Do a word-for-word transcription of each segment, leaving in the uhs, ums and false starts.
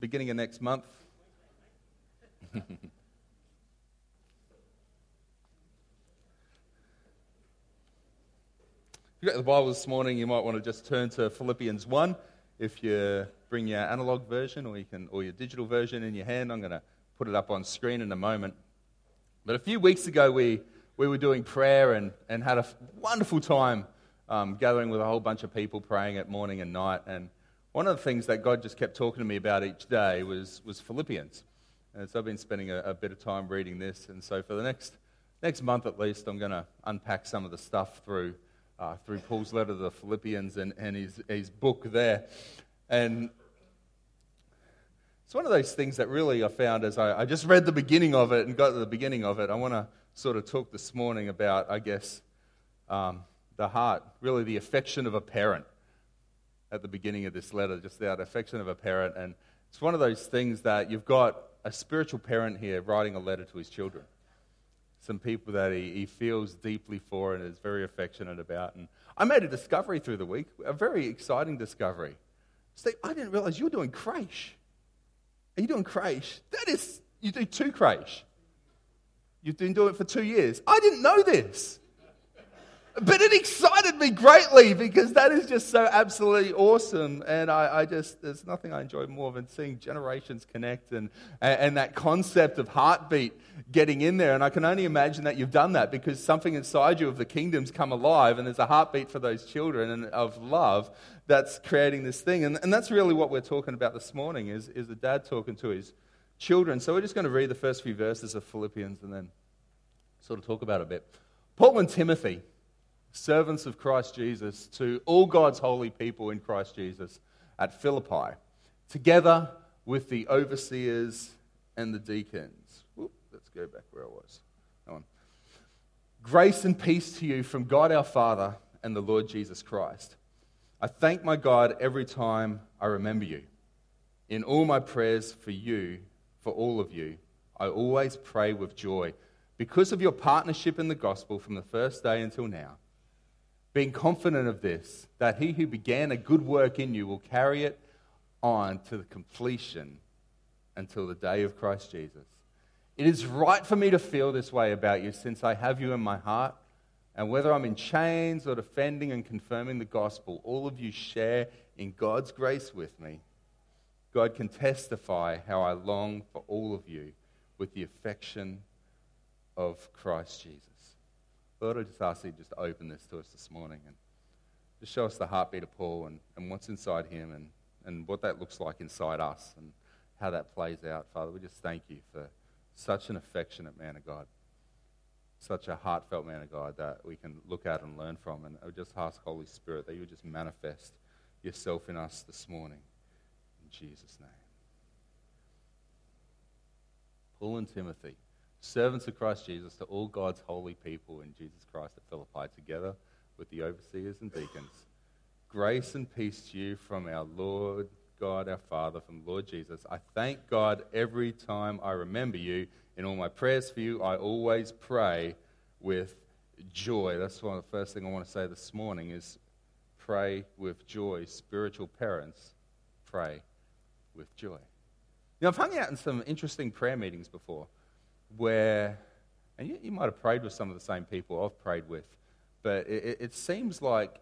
beginning of next month. If you've got the Bible this morning, you might want to just turn to Philippians one. If you bring your analog version or you can, or your digital version in your hand, I'm going to put it up on screen in a moment. But a few weeks ago, we, we were doing prayer and, and had a wonderful time um, gathering with a whole bunch of people, praying at morning and night. And one of the things that God just kept talking to me about each day was, was Philippians. And so I've been spending a, a bit of time reading this. And so for the next next month at least, I'm going to unpack some of the stuff through Uh, through Paul's letter to the Philippians and, and his, his book there. And it's one of those things that really I found as I, I just read the beginning of it and got to the beginning of it. I want to sort of talk this morning about, I guess, um, the heart, really the affection of a parent at the beginning of this letter, just that affection of a parent. And it's one of those things that you've got a spiritual parent here writing a letter to his children. Some people that he, he feels deeply for and is very affectionate about. And I made a discovery through the week, a very exciting discovery. Steve, I didn't realize you were doing crèche. Are you doing crèche? That is, you do two crèche. You've been doing it for two years. I didn't know this. But it excited me greatly because that is just so absolutely awesome. And I, I just, there's nothing I enjoy more than seeing generations connect and, and, and that concept of heartbeat getting in there. And I can only imagine that you've done that because something inside you of the kingdom's come alive and there's a heartbeat for those children and of love that's creating this thing. And, and that's really what we're talking about this morning is, is the dad talking to his children. So we're just going to read the first few verses of Philippians and then sort of talk about it a bit. Paul and Timothy, servants of Christ Jesus, to all God's holy people in Christ Jesus at Philippi, together with the overseers and the deacons. Whoop, let's go back where I was. Come on. Grace and peace to you from God our Father and the Lord Jesus Christ. I thank my God every time I remember you. In all my prayers for you, for all of you, I always pray with joy because of your partnership in the gospel from the first day until now. Being confident of this, that he who began a good work in you will carry it on to the completion until the day of Christ Jesus. It is right for me to feel this way about you since I have you in my heart, and whether I'm in chains or defending and confirming the gospel, all of you share in God's grace with me. God can testify how I long for all of you with the affection of Christ Jesus. Lord, I just ask you just to open this to us this morning and just show us the heartbeat of Paul and, and what's inside him and, and what that looks like inside us and how that plays out. Father, we just thank you for such an affectionate man of God, such a heartfelt man of God that we can look at and learn from. And I just ask, Holy Spirit, that you would just manifest yourself in us this morning. In Jesus' name. Paul and Timothy, servants of Christ Jesus to all God's holy people in Jesus Christ at Philippi, together with the overseers and deacons. Grace and peace to you from our Lord God, our Father, from Lord Jesus. I thank God every time I remember you. In all my prayers for you, I always pray with joy. That's one of the first thing I want to say this morning is pray with joy. Spiritual parents, pray with joy. Now, I've hung out in some interesting prayer meetings before. Where, and you, you might have prayed with some of the same people I've prayed with, but it, it seems like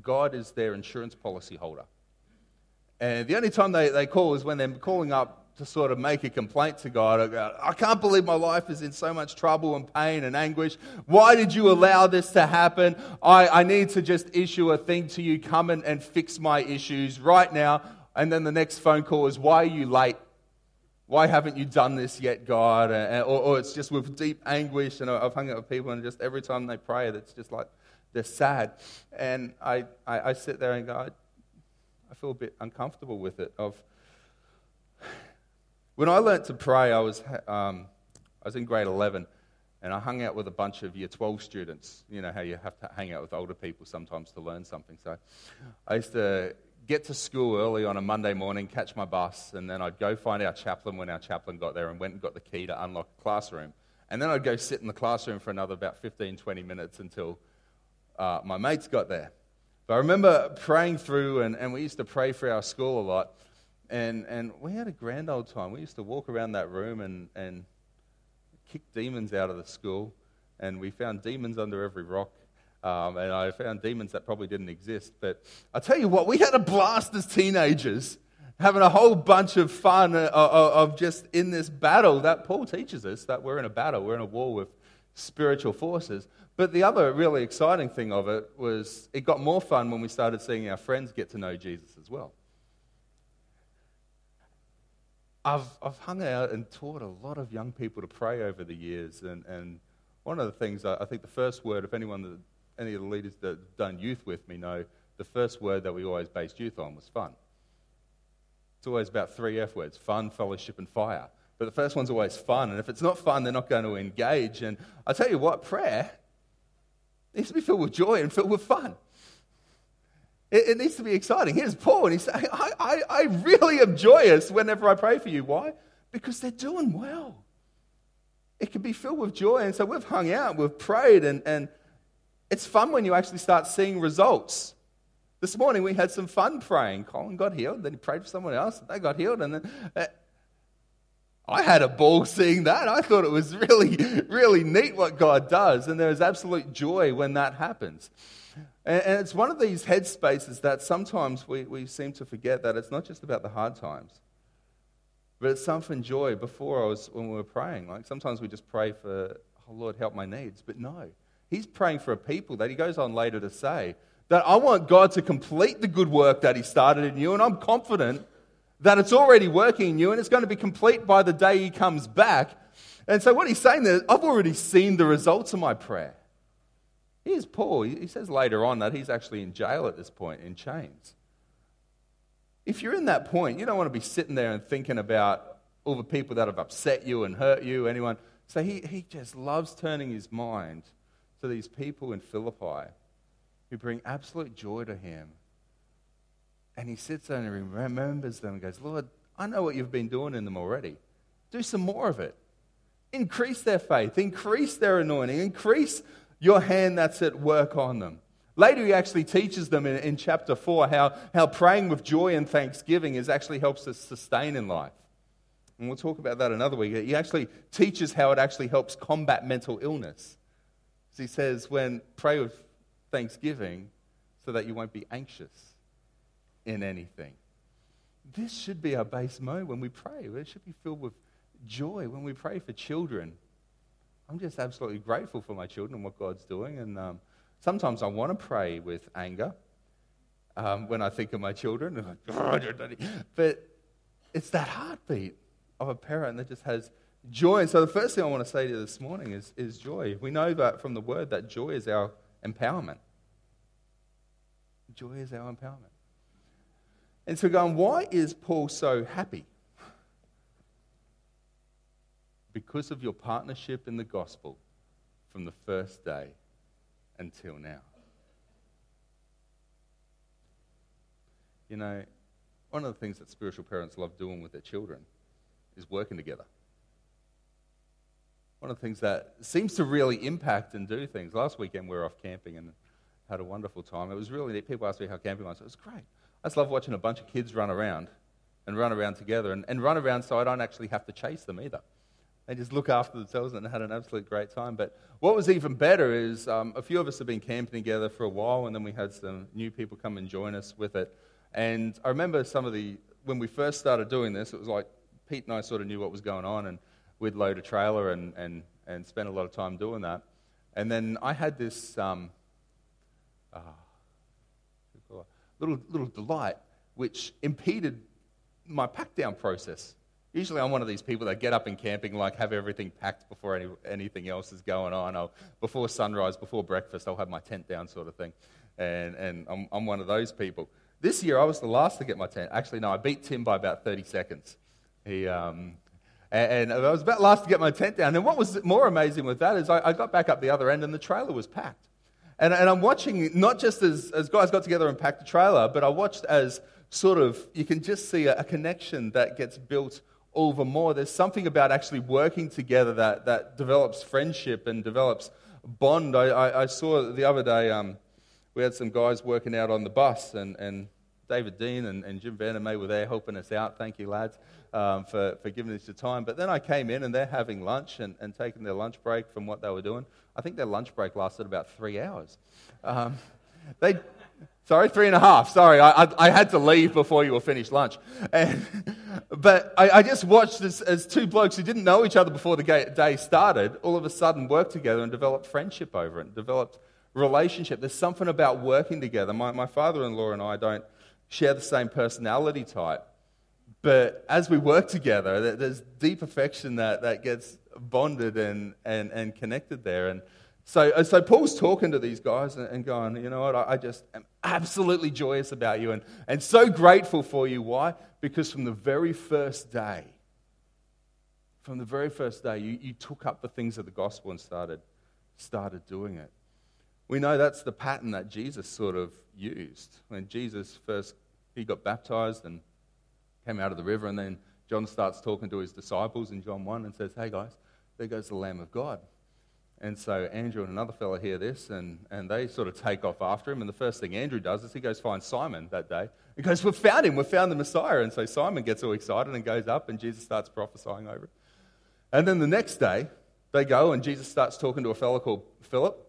God is their insurance policy holder. And the only time they, they call is when they're calling up to sort of make a complaint to God. I go, I can't believe my life is in so much trouble and pain and anguish. Why did you allow this to happen? I, I need to just issue a thing to you. Come and, and fix my issues right now. And then the next phone call is, why are you late? Why haven't you done this yet, God? Or, or it's just with deep anguish. And I've hung out with people, and just every time they pray, it's just like they're sad. And I, I, I sit there and go, I, I feel a bit uncomfortable with it. Of when I learnt to pray, I was um, I was in grade eleven, and I hung out with a bunch of year twelve students. You know how you have to hang out with older people sometimes to learn something. So I used to get to school early on a Monday morning, catch my bus, and then I'd go find our chaplain when our chaplain got there and went and got the key to unlock the classroom. And then I'd go sit in the classroom for another about fifteen, twenty minutes until uh, my mates got there. But I remember praying through, and, and we used to pray for our school a lot, And and we had a grand old time. We used to walk around that room and, and kick demons out of the school. And we found demons under every rock. Um, and I found demons that probably didn't exist. But I tell you what, we had a blast as teenagers, having a whole bunch of fun of, of just in this battle that Paul teaches us, that we're in a battle, we're in a war with spiritual forces. But the other really exciting thing of it was it got more fun when we started seeing our friends get to know Jesus as well. I've I've hung out and taught a lot of young people to pray over the years, and, and one of the things, I, I think the first word, if anyone, that, any of the leaders that have done youth with me know, the first word that we always based youth on was fun. It's always about three F words: fun, fellowship, and fire. But the first one's always fun, and if it's not fun, they're not going to engage. And I tell you what, prayer needs to be filled with joy and filled with fun. It, it needs to be exciting. Here's Paul, and he's saying, I, I, I really am joyous whenever I pray for you. Why? Because they're doing well. It can be filled with joy. And so we've hung out, we've prayed, and, and it's fun when you actually start seeing results. This morning we had some fun praying. Colin got healed, then he prayed for someone else, and they got healed, and then uh, I had a ball seeing that. I thought it was really, really neat what God does, and there is absolute joy when that happens. And, and it's one of these headspaces that sometimes we, we seem to forget that it's not just about the hard times, but it's something joy. Before I was, when we were praying, like sometimes we just pray for, oh Lord, help my needs, but no, he's praying for a people that he goes on later to say, that I want God to complete the good work that he started in you, and I'm confident that it's already working in you, and it's going to be complete by the day he comes back. And so what he's saying there, I've already seen the results of my prayer. Here's Paul. He says later on that he's actually in jail at this point, in chains. If you're in that point, you don't want to be sitting there and thinking about all the people that have upset you and hurt you, anyone. So he, he just loves turning his mind to these people in Philippi who bring absolute joy to him. And he sits there and he remembers them and goes, Lord, I know what you've been doing in them already. Do some more of it. Increase their faith. Increase their anointing. Increase your hand that's at work on them. Later he actually teaches them in, in chapter four how, how praying with joy and thanksgiving is actually helps us sustain in life. And we'll talk about that another week. He actually teaches how it actually helps combat mental illness. As he says, when pray with thanksgiving so that you won't be anxious in anything. This should be our base mode when we pray. It should be filled with joy when we pray for children. I'm just absolutely grateful for my children and what God's doing. And um, sometimes I want to pray with anger um, when I think of my children. Like, but it's that heartbeat of a parent that just has joy. And so the first thing I want to say to you this morning is, is joy. We know that from the word that joy is our empowerment. Joy is our empowerment. And so going, why is Paul so happy? Because of your partnership in the gospel from the first day until now. You know, one of the things that spiritual parents love doing with their children is working together. One of the things that seems to really impact and do things. Last weekend we were off camping and had a wonderful time. It was really neat. People asked me how camping was. It was great. I just love watching a bunch of kids run around and run around together and, and run around so I don't actually have to chase them either. They just look after themselves and had an absolute great time. But what was even better is um, a few of us have been camping together for a while, and then we had some new people come and join us with it. And I remember some of the, when we first started doing this, it was like Pete and I sort of knew what was going on, and we'd load a trailer and and, and spend a lot of time doing that. And then I had this um, uh, Little little delight, which impeded my pack-down process. Usually I'm one of these people that get up in camping, like have everything packed before any, anything else is going on. I'll, before sunrise, before breakfast, I'll have my tent down sort of thing. And and I'm, I'm one of those people. This year I was the last to get my tent. Actually, no, I beat Tim by about thirty seconds. He um, and, and I was about last to get my tent down. And what was more amazing with that is I, I got back up the other end and the trailer was packed. And, and I'm watching, not just as, as guys got together and packed the trailer, but I watched as sort of, you can just see a, a connection that gets built all the more. There's something about actually working together that, that develops friendship and develops bond. I, I, I saw the other day, um, we had some guys working out on the bus, and, and David Dean and, and Jim Bannon were there helping us out. Thank you, lads, um, for, for giving us your time. But then I came in, and they're having lunch and, and taking their lunch break from what they were doing. I think their lunch break lasted about three hours. Um, they, sorry, three and a half. Sorry, I, I, I had to leave before you were finished lunch. And, but I, I just watched as, as two blokes who didn't know each other before the day started, all of a sudden worked together and developed friendship over it, and developed relationship. There's something about working together. My, my father-in-law and I don't share the same personality type, but as we work together, there's deep affection that, that gets bonded and, and, and connected there. And so so Paul's talking to these guys and going, you know what, I, I just am absolutely joyous about you and, and so grateful for you. Why? Because from the very first day, from the very first day, you, you took up the things of the gospel and started started doing it. We know that's the pattern that Jesus sort of used. When Jesus first, he got baptized and came out of the river, and then John starts talking to his disciples in John one and says, hey guys, there goes the Lamb of God. And so Andrew and another fellow hear this, and, and they sort of take off after him. And the first thing Andrew does is he goes find Simon that day. He goes, we've found him, we've found the Messiah. And so Simon gets all excited and goes up, and Jesus starts prophesying over him. And then the next day, they go, and Jesus starts talking to a fellow called Philip.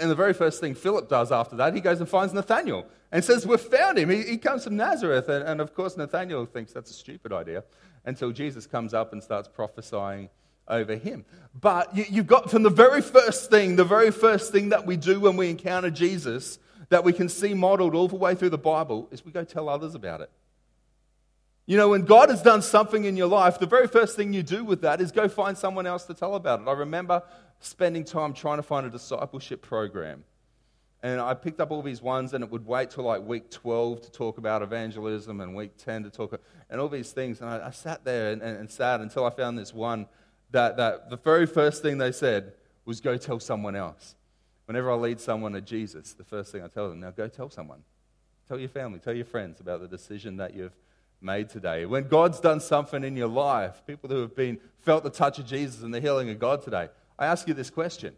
And the very first thing Philip does after that, he goes and finds Nathanael and says, we've found him. He, he comes from Nazareth. And, and of course, Nathanael thinks that's a stupid idea until Jesus comes up and starts prophesying over him. But you, you've got from the very first thing, the very first thing that we do when we encounter Jesus that we can see modeled all the way through the Bible is we go tell others about it. You know, when God has done something in your life, the very first thing you do with that is go find someone else to tell about it. I remember spending time trying to find a discipleship program. And I picked up all these ones, and it would wait till like week twelve to talk about evangelism and week ten to talk about, and all these things. And I, I sat there and, and, and sat until I found this one that, that the very first thing they said was go tell someone else. Whenever I lead someone to Jesus, the first thing I tell them, now go tell someone. Tell your family, tell your friends about the decision that you've made today. When God's done something in your life, people who have been felt the touch of Jesus and the healing of God today, I ask you this question: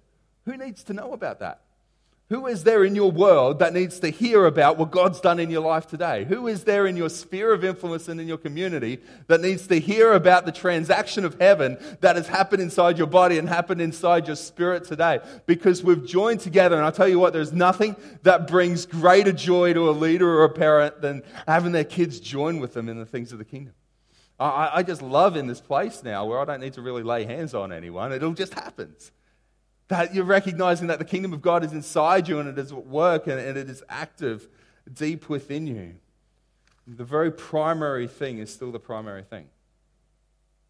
who needs to know about that? Who is there in your world that needs to hear about what God's done in your life today? Who is there in your sphere of influence and in your community that needs to hear about the transaction of heaven that has happened inside your body and happened inside your spirit today? Because we've joined together, and I'll tell you what, there's nothing that brings greater joy to a leader or a parent than having their kids join with them in the things of the kingdom. I, I just love in this place now where I don't need to really lay hands on anyone. It all just happens. That you're recognizing that the kingdom of God is inside you, and it is at work, and, and it is active deep within you. The very primary thing is still the primary thing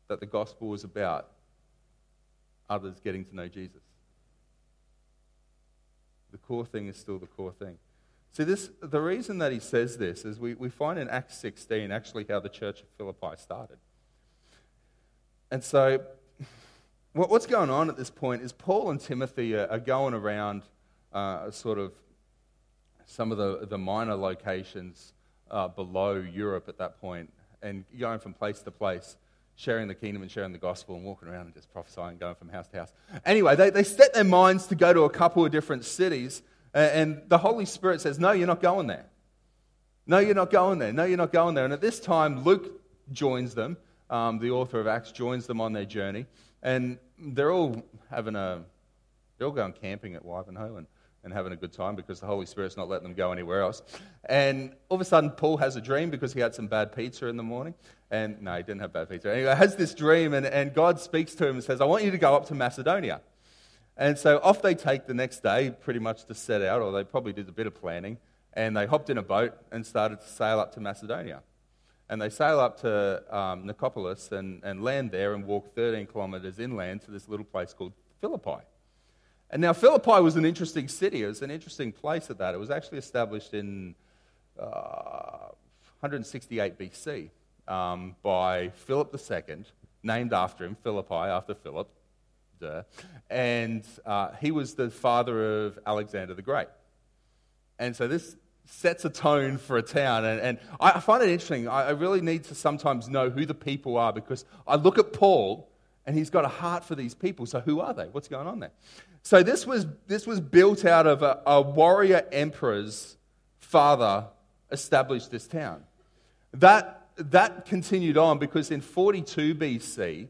that the gospel is about: others getting to know Jesus. The core thing is still the core thing. See, this, the reason that he says this is we, we find in Acts sixteen actually how the church of Philippi started. And so what's going on at this point is Paul and Timothy are going around uh, sort of some of the, the minor locations uh, below Europe at that point, and going from place to place, sharing the kingdom and sharing the gospel, and walking around and just prophesying, going from house to house. Anyway, they, they set their minds to go to a couple of different cities, and the Holy Spirit says, no, you're not going there. No, you're not going there. No, you're not going there. And at this time, Luke joins them, um, the author of Acts joins them on their journey. And they're all having a, they're all going camping at Wivenhoe and, and having a good time because the Holy Spirit's not letting them go anywhere else. And all of a sudden, Paul has a dream because he had some bad pizza in the morning. And no, he didn't have bad pizza. Anyway, he has this dream, and, and God speaks to him and says, I want you to go up to Macedonia. And so off they take the next day pretty much to set out, or they probably did a bit of planning. And they hopped in a boat and started to sail up to Macedonia. And they sail up to um, Nicopolis and, and land there and walk thirteen kilometers inland to this little place called Philippi. And now Philippi was an interesting city. It was an interesting place at that. It was actually established in uh, one sixty-eight B C um, by Philip the Second, named after him, Philippi, after Philip. Duh. And uh, he was the father of Alexander the Great. And so this sets a tone for a town, and, and I find it interesting. I, I really need to sometimes know who the people are, because I look at Paul and he's got a heart for these people. So who are they? What's going on there? So this was this was built out of a, a warrior emperor's father established this town. That that continued on because in forty-two B C,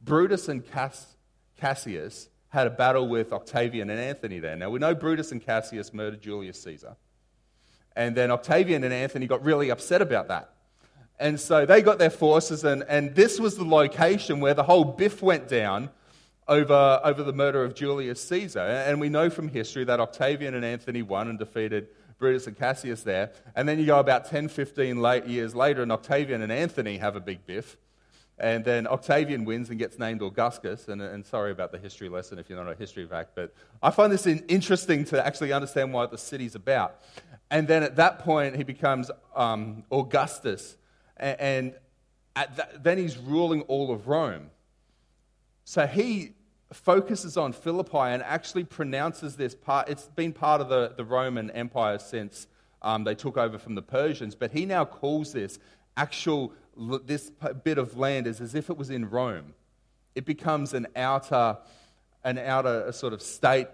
Brutus and Cass, Cassius had a battle with Octavian and Anthony there. Now, we know Brutus and Cassius murdered Julius Caesar. And then Octavian and Anthony got really upset about that. And so they got their forces, and, and this was the location where the whole biff went down over, over the murder of Julius Caesar. And we know from history that Octavian and Anthony won and defeated Brutus and Cassius there. And then you go about ten, fifteen years later, and Octavian and Anthony have a big biff. And then Octavian wins and gets named Augustus. And, and sorry about the history lesson if you're not a history vac, but I find this interesting to actually understand what the city's about. And then at that point, he becomes um, Augustus, and, and at that, then he's ruling all of Rome. So he focuses on Philippi and actually pronounces this part. It's been part of the, the Roman Empire since um, they took over from the Persians, but he now calls this actual... this bit of land is as if it was in Rome. It becomes an outer, an outer sort of state,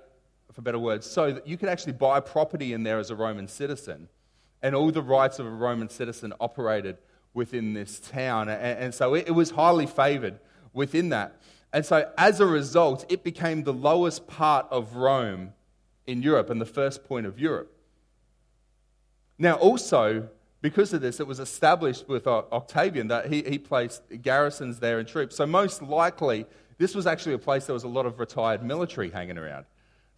for better words, so that you could actually buy property in there as a Roman citizen, and all the rights of a Roman citizen operated within this town, and, and so it, it was highly favored within that. And so as a result, it became the lowest part of Rome in Europe and the first point of Europe. Now also, because of this, it was established with Octavian that he, he placed garrisons there and troops. So most likely, this was actually a place there was a lot of retired military hanging around.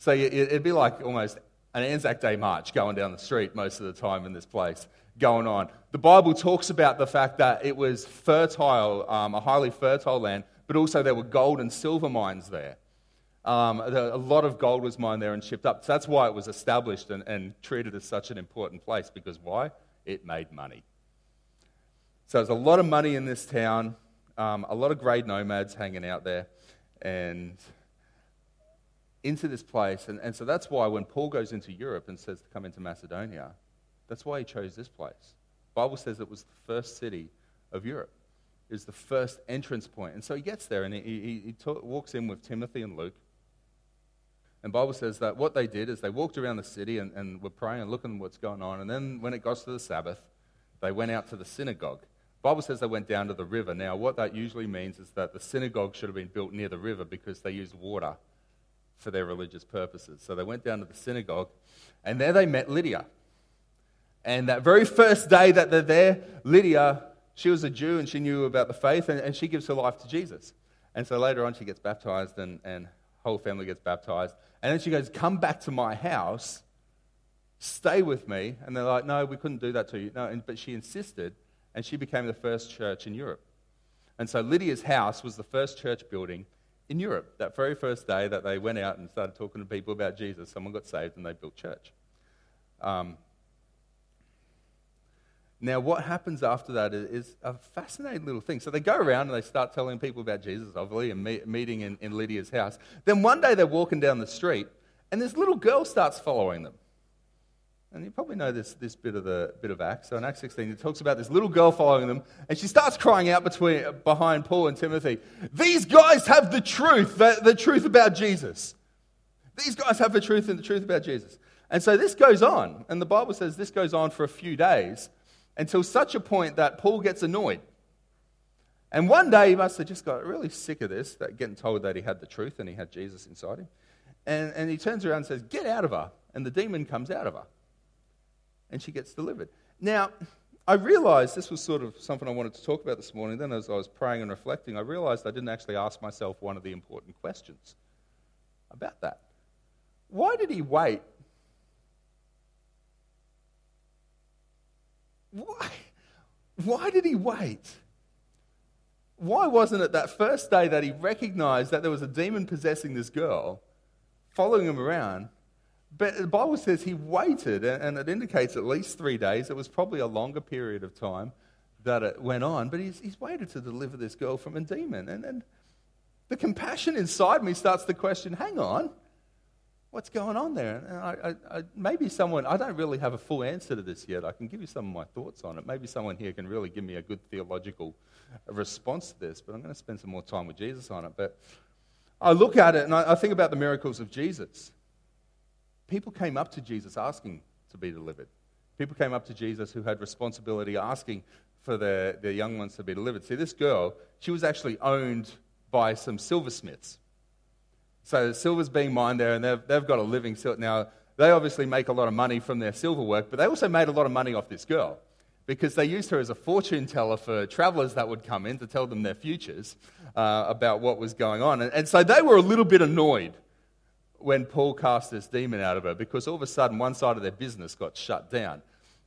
So it, it'd be like almost an Anzac Day march going down the street most of the time in this place going on. The Bible talks about the fact that it was fertile, um, a highly fertile land, but also there were gold and silver mines there. Um, a lot of gold was mined there and shipped up. So that's why it was established and, and treated as such an important place, because why? It made money. So there's a lot of money in this town, um, a lot of grey nomads hanging out there, and into this place. And, and so that's why when Paul goes into Europe and says to come into Macedonia, that's why he chose this place. The Bible says it was the first city of Europe. It was the first entrance point. And so he gets there, and he, he, he ta- walks in with Timothy and Luke. And Bible says that what they did is they walked around the city and, and were praying and looking at what's going on. And then when it got to the Sabbath, they went out to the synagogue. Bible says they went down to the river. Now, what that usually means is that the synagogue should have been built near the river because they used water for their religious purposes. So they went down to the synagogue, and there they met Lydia. And that very first day that they're there, Lydia, she was a Jew and she knew about the faith, and, and she gives her life to Jesus. And so later on she gets baptized, and, and whole family gets baptized. And then she goes, come back to my house, stay with me. And they're like, no, we couldn't do that to you. No, and, but she insisted, and she became the first church in Europe. And so Lydia's house was the first church building in Europe. That very first day that they went out and started talking to people about Jesus, someone got saved and they built church. Um, now what happens after that is a fascinating little thing. So they go around and they start telling people about Jesus, obviously, and meet, meeting in, in Lydia's house. Then one day they're walking down the street, and this little girl starts following them. And you probably know this this bit of the bit of Acts. So in Acts sixteen, it talks about this little girl following them, and she starts crying out between behind Paul and Timothy, "These guys have the truth, the, the truth about Jesus. These guys have the truth and the truth about Jesus." And so this goes on, and the Bible says this goes on for a few days, until such a point that Paul gets annoyed. And one day he must have just got really sick of this, that getting told that he had the truth and he had Jesus inside him. And, and he turns around and says, get out of her. And the demon comes out of her. And she gets delivered. Now, I realized this was sort of something I wanted to talk about this morning. Then as I was praying and reflecting, I realized I didn't actually ask myself one of the important questions about that. Why did he wait? Why? Why did he wait? Why wasn't it that first day that he recognized that there was a demon possessing this girl, following him around? But the Bible says he waited, and it indicates at least three days. It was probably a longer period of time that it went on, but he's, he's waited to deliver this girl from a demon. And then the compassion inside me starts to question, hang on, what's going on there? And I, I, I, maybe someone, I don't really have a full answer to this yet. I can give you some of my thoughts on it. Maybe someone here can really give me a good theological response to this, but I'm going to spend some more time with Jesus on it. But I look at it and I, I think about the miracles of Jesus. People came up to Jesus asking to be delivered. People came up to Jesus who had responsibility asking for their, their young ones to be delivered. See, this girl, she was actually owned by some silversmiths. So silver's being mined there, and they've, they've got a living. Now, they obviously make a lot of money from their silver work, but they also made a lot of money off this girl because they used her as a fortune teller for travelers that would come in to tell them their futures uh, about what was going on. And, and so they were a little bit annoyed when Paul cast this demon out of her, because all of a sudden one side of their business got shut down.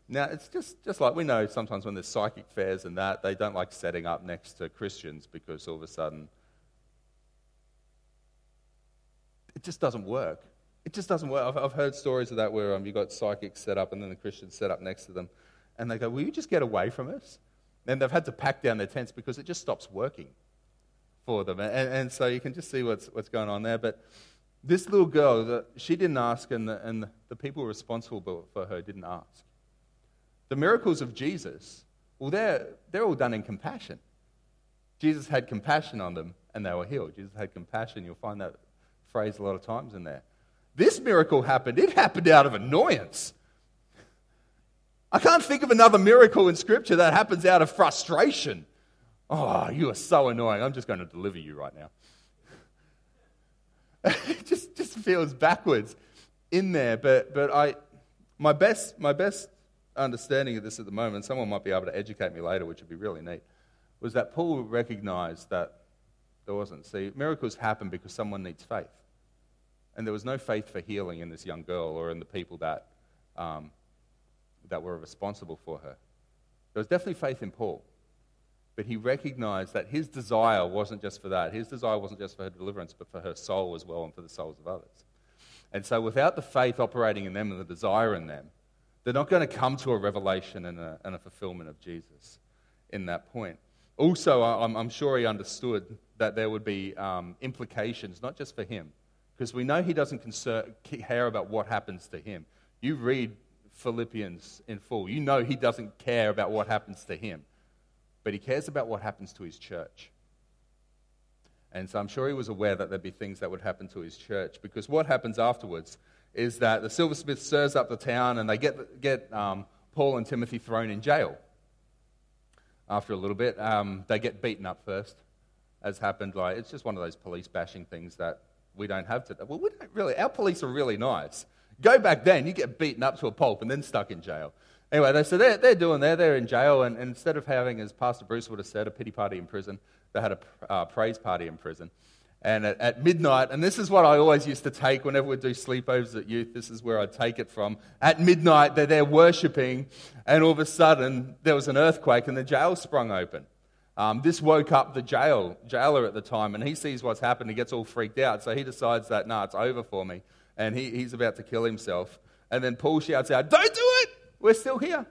Now, it's just, just like we know sometimes when there's psychic fairs and that, they don't like setting up next to Christians because all of a sudden it just doesn't work. It just doesn't work. I've, I've heard stories of that where um, you got psychics set up and then the Christians set up next to them, and they go, will you just get away from us? And they've had to pack down their tents because it just stops working for them. And, and so you can just see what's what's going on there. But this little girl, the, she didn't ask, and the, and the people responsible for her didn't ask. The miracles of Jesus, well, they're, they're all done in compassion. Jesus had compassion on them, and they were healed. Jesus had compassion. You'll find that phrase a lot of times in there. This miracle happened. It happened out of annoyance. I can't think of another miracle in Scripture that happens out of frustration. Oh, you are so annoying. I'm just going to deliver you right now. It just, just feels backwards in there, but but I, my best my best understanding of this at the moment, someone might be able to educate me later, which would be really neat, was that Paul recognized that there wasn't. See, miracles happen because someone needs faith, and there was no faith for healing in this young girl or in the people that um, that were responsible for her. There was definitely faith in Paul. But he recognized that his desire wasn't just for that. His desire wasn't just for her deliverance, but for her soul as well and for the souls of others. And so without the faith operating in them and the desire in them, they're not going to come to a revelation and a, and a fulfillment of Jesus in that point. Also, I'm, I'm sure he understood that there would be um, implications, not just for him, because we know he doesn't concern, care about what happens to him. You read Philippians in full. You know he doesn't care about what happens to him. But he cares about what happens to his church. And so I'm sure he was aware that there'd be things that would happen to his church, because what happens afterwards is that the silversmith stirs up the town, and they get get um, Paul and Timothy thrown in jail. After a little bit, um, they get beaten up first, as happened. Like, it's just one of those police bashing things that we don't have today. Well, we don't really. Our police are really nice. Go back then, you get beaten up to a pulp and then stuck in jail. Anyway, they so they're, they're doing that. They're in jail, and, and instead of having, as Pastor Bruce would have said, a pity party in prison, they had a uh, praise party in prison. And at, at midnight, and this is what I always used to take whenever we'd do sleepovers at youth, this is where I'd take it from. At midnight, they're there worshiping, and all of a sudden, there was an earthquake, and the jail sprung open. Um, this woke up the jail jailer at the time, and he sees what's happened. He gets all freaked out, so he decides that, nah, it's over for me, and he, he's about to kill himself. And then Paul shouts out, don't do it! We're still here.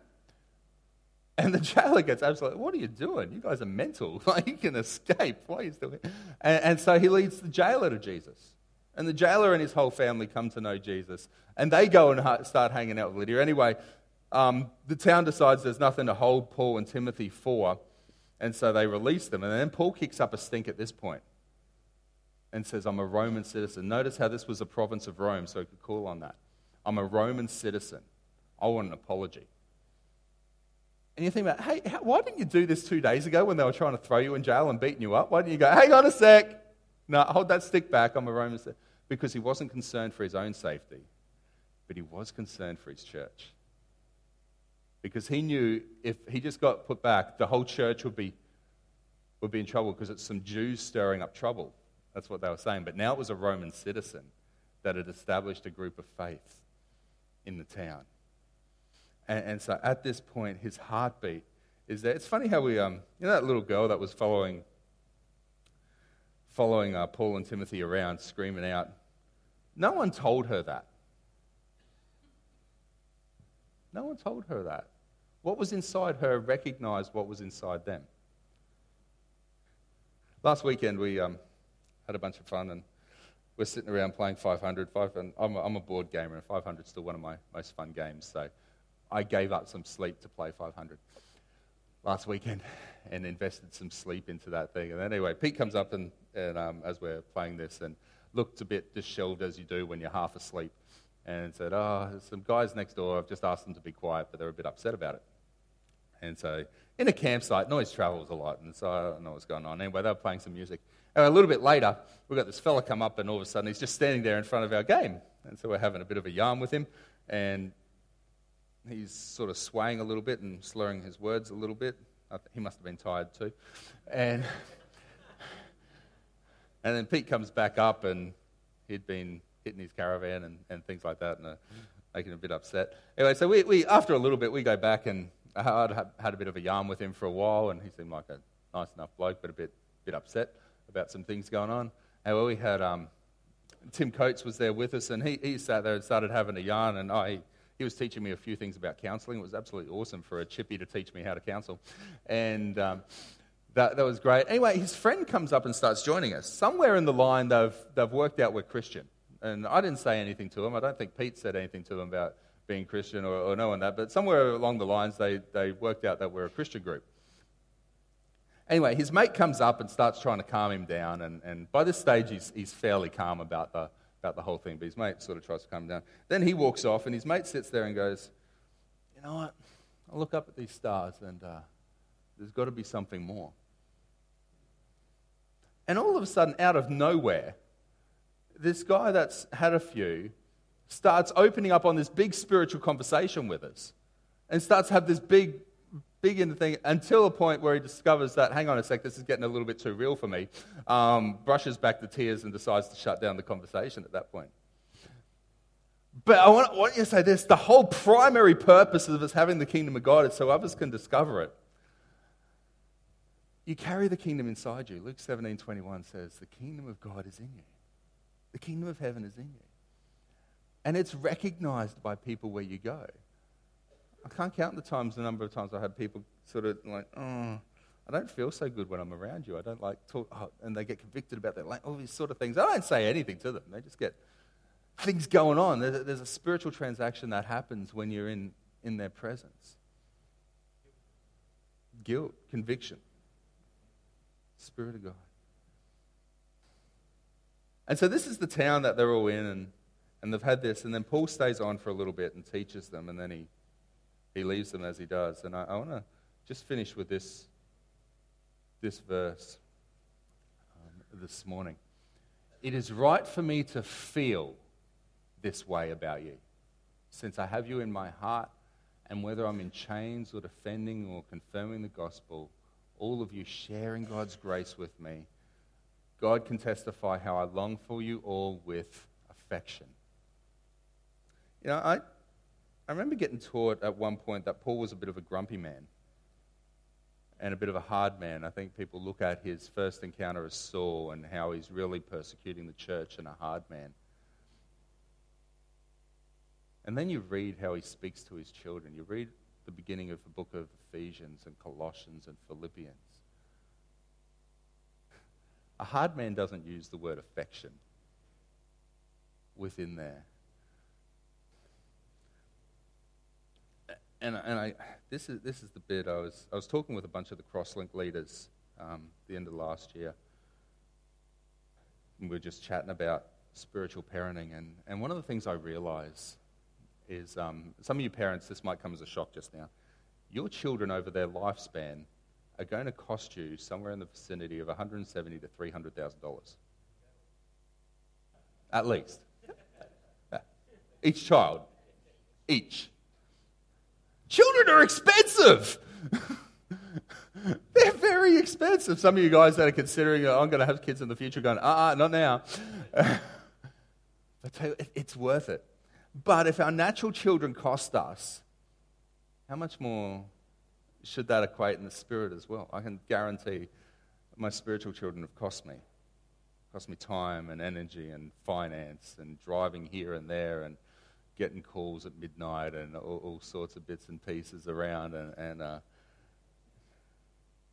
And the jailer gets absolutely, what are you doing? You guys are mental. Like, you can escape. Why are you still here? And, and so he leads the jailer to Jesus. And the jailer and his whole family come to know Jesus. And they go and ha- start hanging out with Lydia. Anyway, um, the town decides there's nothing to hold Paul and Timothy for. And so they release them. And then Paul kicks up a stink at this point and says, I'm a Roman citizen. Notice how this was a province of Rome, so he could call on that. I'm a Roman citizen. I want an apology. And you think about, hey, how, why didn't you do this two days ago when they were trying to throw you in jail and beating you up? Why didn't you go, hang on a sec. No, hold that stick back. I'm a Roman citizen. Because he wasn't concerned for his own safety, but he was concerned for his church. Because he knew if he just got put back, the whole church would be, would be in trouble, because it's some Jews stirring up trouble. That's what they were saying. But now it was a Roman citizen that had established a group of faith in the town. And so at this point, his heartbeat is there. It's funny how we, um, you know that little girl that was following following uh, Paul and Timothy around, screaming out? No one told her that. No one told her that. What was inside her recognized what was inside them. Last weekend, we um, had a bunch of fun, and we're sitting around playing five hundred. five hundred I'm, a, I'm a board gamer, and five hundred is still one of my most fun games, so I gave up some sleep to play five hundred last weekend and invested some sleep into that thing. And anyway, Pete comes up and, and um, as we're playing this, and looked a bit disheveled, as you do when you're half asleep, and said, oh, there's some guys next door, I've just asked them to be quiet, but they're a bit upset about it. And so in a campsite, noise travels a lot, and so I don't know what's going on. Anyway, they were playing some music. And a little bit later, we got this fella come up, and all of a sudden, he's just standing there in front of our game. And so we're having a bit of a yarn with him, and he's sort of swaying a little bit and slurring his words a little bit. He must have been tired too. And and then Pete comes back up, and he'd been hitting his caravan and, and things like that, and uh, making him a bit upset. Anyway, so we, we after a little bit, we go back, and I'd had a bit of a yarn with him for a while, and he seemed like a nice enough bloke, but a bit bit upset about some things going on. And well, we had um, Tim Coates was there with us, and he, he sat there and started having a yarn, and I he, he was teaching me a few things about counselling. It was absolutely awesome for a chippy to teach me how to counsel, and um, that that was great. Anyway, his friend comes up and starts joining us. Somewhere in the line, they've they've worked out we're Christian, and I didn't say anything to him. I don't think Pete said anything to him about being Christian or, or knowing that, but somewhere along the lines they, they worked out that we're a Christian group. Anyway, his mate comes up and starts trying to calm him down, and, and by this stage he's he's fairly calm about the about the whole thing, but his mate sort of tries to calm him down. Then he walks off, and his mate sits there and goes, you know what, I look up at these stars, and uh, there's got to be something more. And all of a sudden, out of nowhere, this guy that's had a few starts opening up on this big spiritual conversation with us, and starts to have this big, big into thing until a point where he discovers that, hang on a sec, this is getting a little bit too real for me, um, brushes back the tears and decides to shut down the conversation at that point. But I want, I want you to say this, the whole primary purpose of us having the kingdom of God is so others can discover it. You carry the kingdom inside you. Luke seventeen twenty one says, the kingdom of God is in you. The kingdom of heaven is in you. And it's recognized by people where you go. I can't count the times, the number of times I had people sort of like, oh, I don't feel so good when I'm around you. I don't like talk, oh, and they get convicted about that, like all these sort of things. I don't say anything to them. They just get things going on. There's a, there's a spiritual transaction that happens when you're in, in their presence. Guilt, conviction, Spirit of God. And so this is the town that they're all in, and And they've had this, and then Paul stays on for a little bit and teaches them, and then he he leaves them as he does. And I, I want to just finish with this, this verse um, this morning. It is right for me to feel this way about you, since I have you in my heart, and whether I'm in chains or defending or confirming the gospel, all of you sharing God's grace with me, God can testify how I long for you all with affection. You know, I I remember getting taught at one point that Paul was a bit of a grumpy man and a bit of a hard man. I think people look at his first encounter as Saul and how he's really persecuting the church and a hard man. And then you read how he speaks to his children. You read the beginning of the book of Ephesians and Colossians and Philippians. A hard man doesn't use the word affection within there. And and I this is this is the bit I was I was talking with a bunch of the Crosslink leaders um, at the end of last year, and we were just chatting about spiritual parenting, and, and one of the things I realize is um, some of you parents, this might come as a shock just now, your children over their lifespan are going to cost you somewhere in the vicinity of one hundred and seventy to three hundred thousand dollars, at least. Each child, each. Children are expensive. They're very expensive. Some of you guys that are considering, oh, I'm going to have kids in the future, going, uh-uh, not now. I tell you, it's worth it. But if our natural children cost us, how much more should that equate in the spirit as well? I can guarantee my spiritual children have cost me. Cost me time and energy and finance and driving here and there and getting calls at midnight and all, all sorts of bits and pieces around, and, and uh,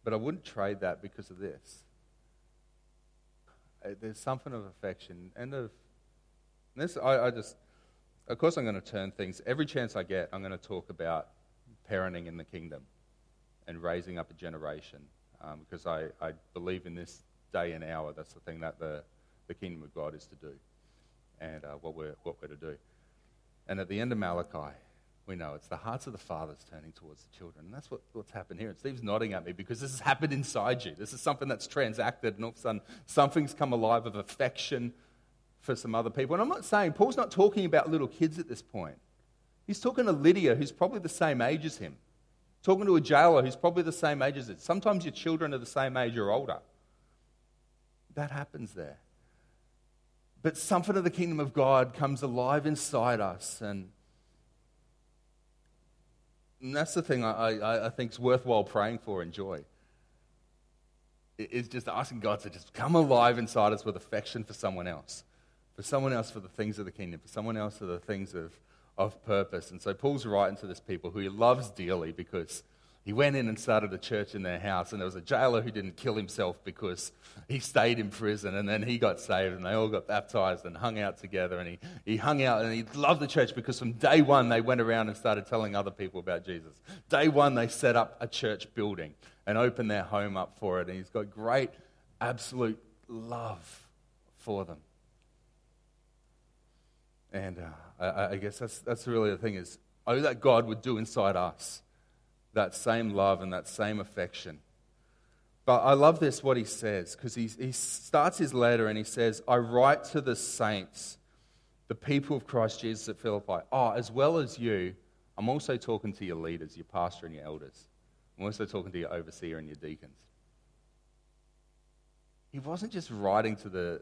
but I wouldn't trade that because of this. Uh, there's something of affection and of this. I, I just, of course, I'm going to turn things every chance I get. I'm going to talk about parenting in the kingdom and raising up a generation um, because I, I believe in this day and hour. That's the thing that the the kingdom of God is to do, and uh, what we're what we're to do. And at the end of Malachi, we know it's the hearts of the fathers turning towards the children. And that's what, what's happened here. And Steve's nodding at me because this has happened inside you. This is something that's transacted, and all of a sudden something's come alive of affection for some other people. And I'm not saying, Paul's not talking about little kids at this point. He's talking to Lydia, who's probably the same age as him. Talking to a jailer who's probably the same age as it. Sometimes your children are the same age or older. That happens there. But something of the kingdom of God comes alive inside us, and And that's the thing I, I, I think is worthwhile praying for and joy. It's just asking God to just come alive inside us with affection for someone else. For someone else for the things of the kingdom. For someone else for the things of, of purpose. And so Paul's writing to this people who he loves dearly because he went in and started a church in their house. And there was a jailer who didn't kill himself because he stayed in prison. And then he got saved and they all got baptized and hung out together. And he, he hung out and he loved the church because from day one they went around and started telling other people about Jesus. Day one they set up a church building and opened their home up for it. And he's got great, absolute love for them. And uh, I, I guess that's, that's really the thing is, oh, that God would do inside us. That same love and that same affection. But I love this, what he says, because he, he starts his letter and he says, I write to the saints, the people of Christ Jesus at Philippi. Oh, as well as you, I'm also talking to your leaders, your pastor and your elders. I'm also talking to your overseer and your deacons. He wasn't just writing to the,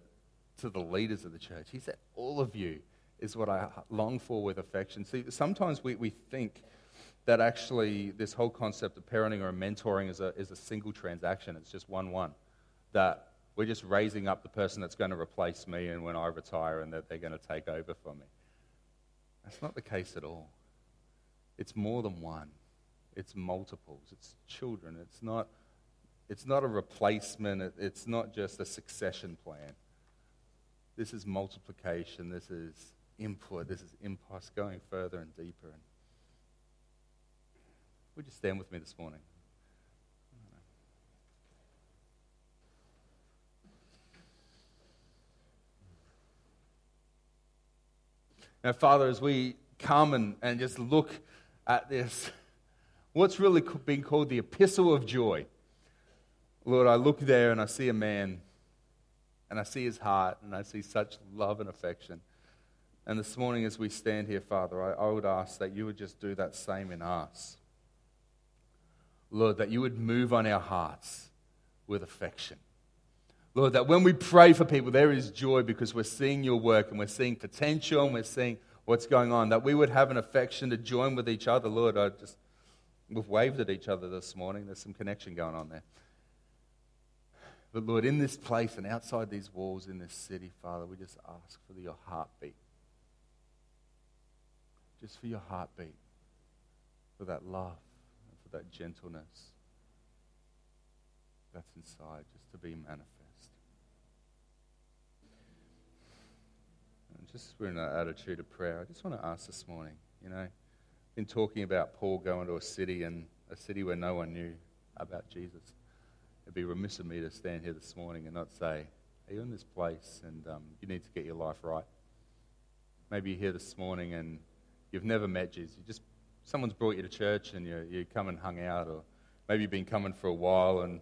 to the leaders of the church. He said, all of you is what I long for with affection. See, sometimes we, we think that actually this whole concept of parenting or mentoring is a is a single transaction. It's just one-one. That we're just raising up the person that's going to replace me and when I retire and that they're going to take over for me. That's not the case at all. It's more than one. It's multiples. It's children. It's not, it's not a replacement. It, it's not just a succession plan. This is multiplication. This is input. This is impulse going further and deeper. And would you stand with me this morning? Now, Father, as we come and, and just look at this, what's really been called the epistle of joy. Lord, I look there and I see a man, and I see his heart, and I see such love and affection. And this morning as we stand here, Father, I, I would ask that you would just do that same in us. Lord, that you would move on our hearts with affection. Lord, that when we pray for people, there is joy because we're seeing your work and we're seeing potential and we're seeing what's going on. That we would have an affection to join with each other. Lord, I just we've waved at each other this morning. There's some connection going on there. But Lord, in this place and outside these walls in this city, Father, we just ask for your heartbeat. Just for your heartbeat. For that love. That gentleness that's inside just to be manifest. And just we're in that attitude of prayer. I just want to ask this morning, you know, been talking about Paul going to a city and a city where no one knew about Jesus. It'd be remiss of me to stand here this morning and not say, are you in this place and um, you need to get your life right? Maybe you're here this morning and you've never met Jesus. You just someone's brought you to church and you you come and hung out, or maybe you've been coming for a while and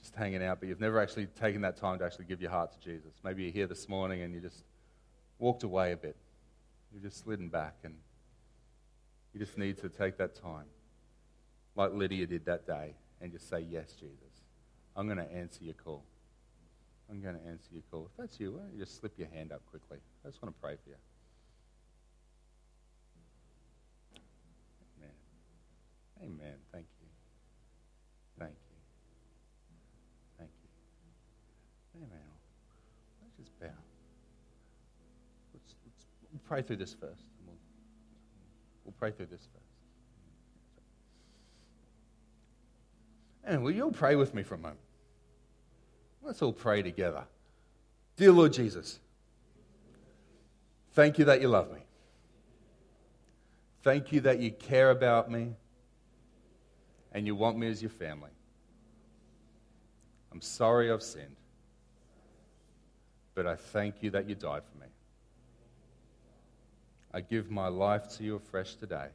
just hanging out, but you've never actually taken that time to actually give your heart to Jesus. Maybe you're here this morning and you just walked away a bit. You've just slidden back and you just need to take that time, like Lydia did that day, and just say, yes, Jesus, I'm going to answer your call. I'm going to answer your call. If that's you, why don't you just slip your hand up quickly? I just want to pray for you. Amen. Thank you. Thank you. Thank you. Amen. Let's just bow. Let's, let's we'll pray through this first. We'll, we'll pray through this first. And will you all pray with me for a moment? Let's all pray together. Dear Lord Jesus, thank you that you love me. Thank you that you care about me. And you want me as your family. I'm sorry I've sinned. But I thank you that you died for me. I I give my life to you afresh today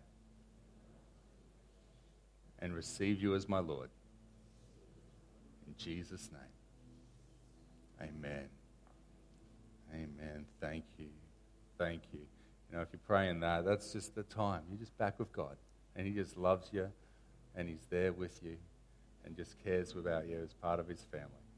and receive you as my Lord. In Jesus' name. Amen. Amen. Thank you. Thank you. You know, if you're praying that, that's just the time. You're just back with God. And He just loves you. And He's there with you. And just cares about you as part of His family.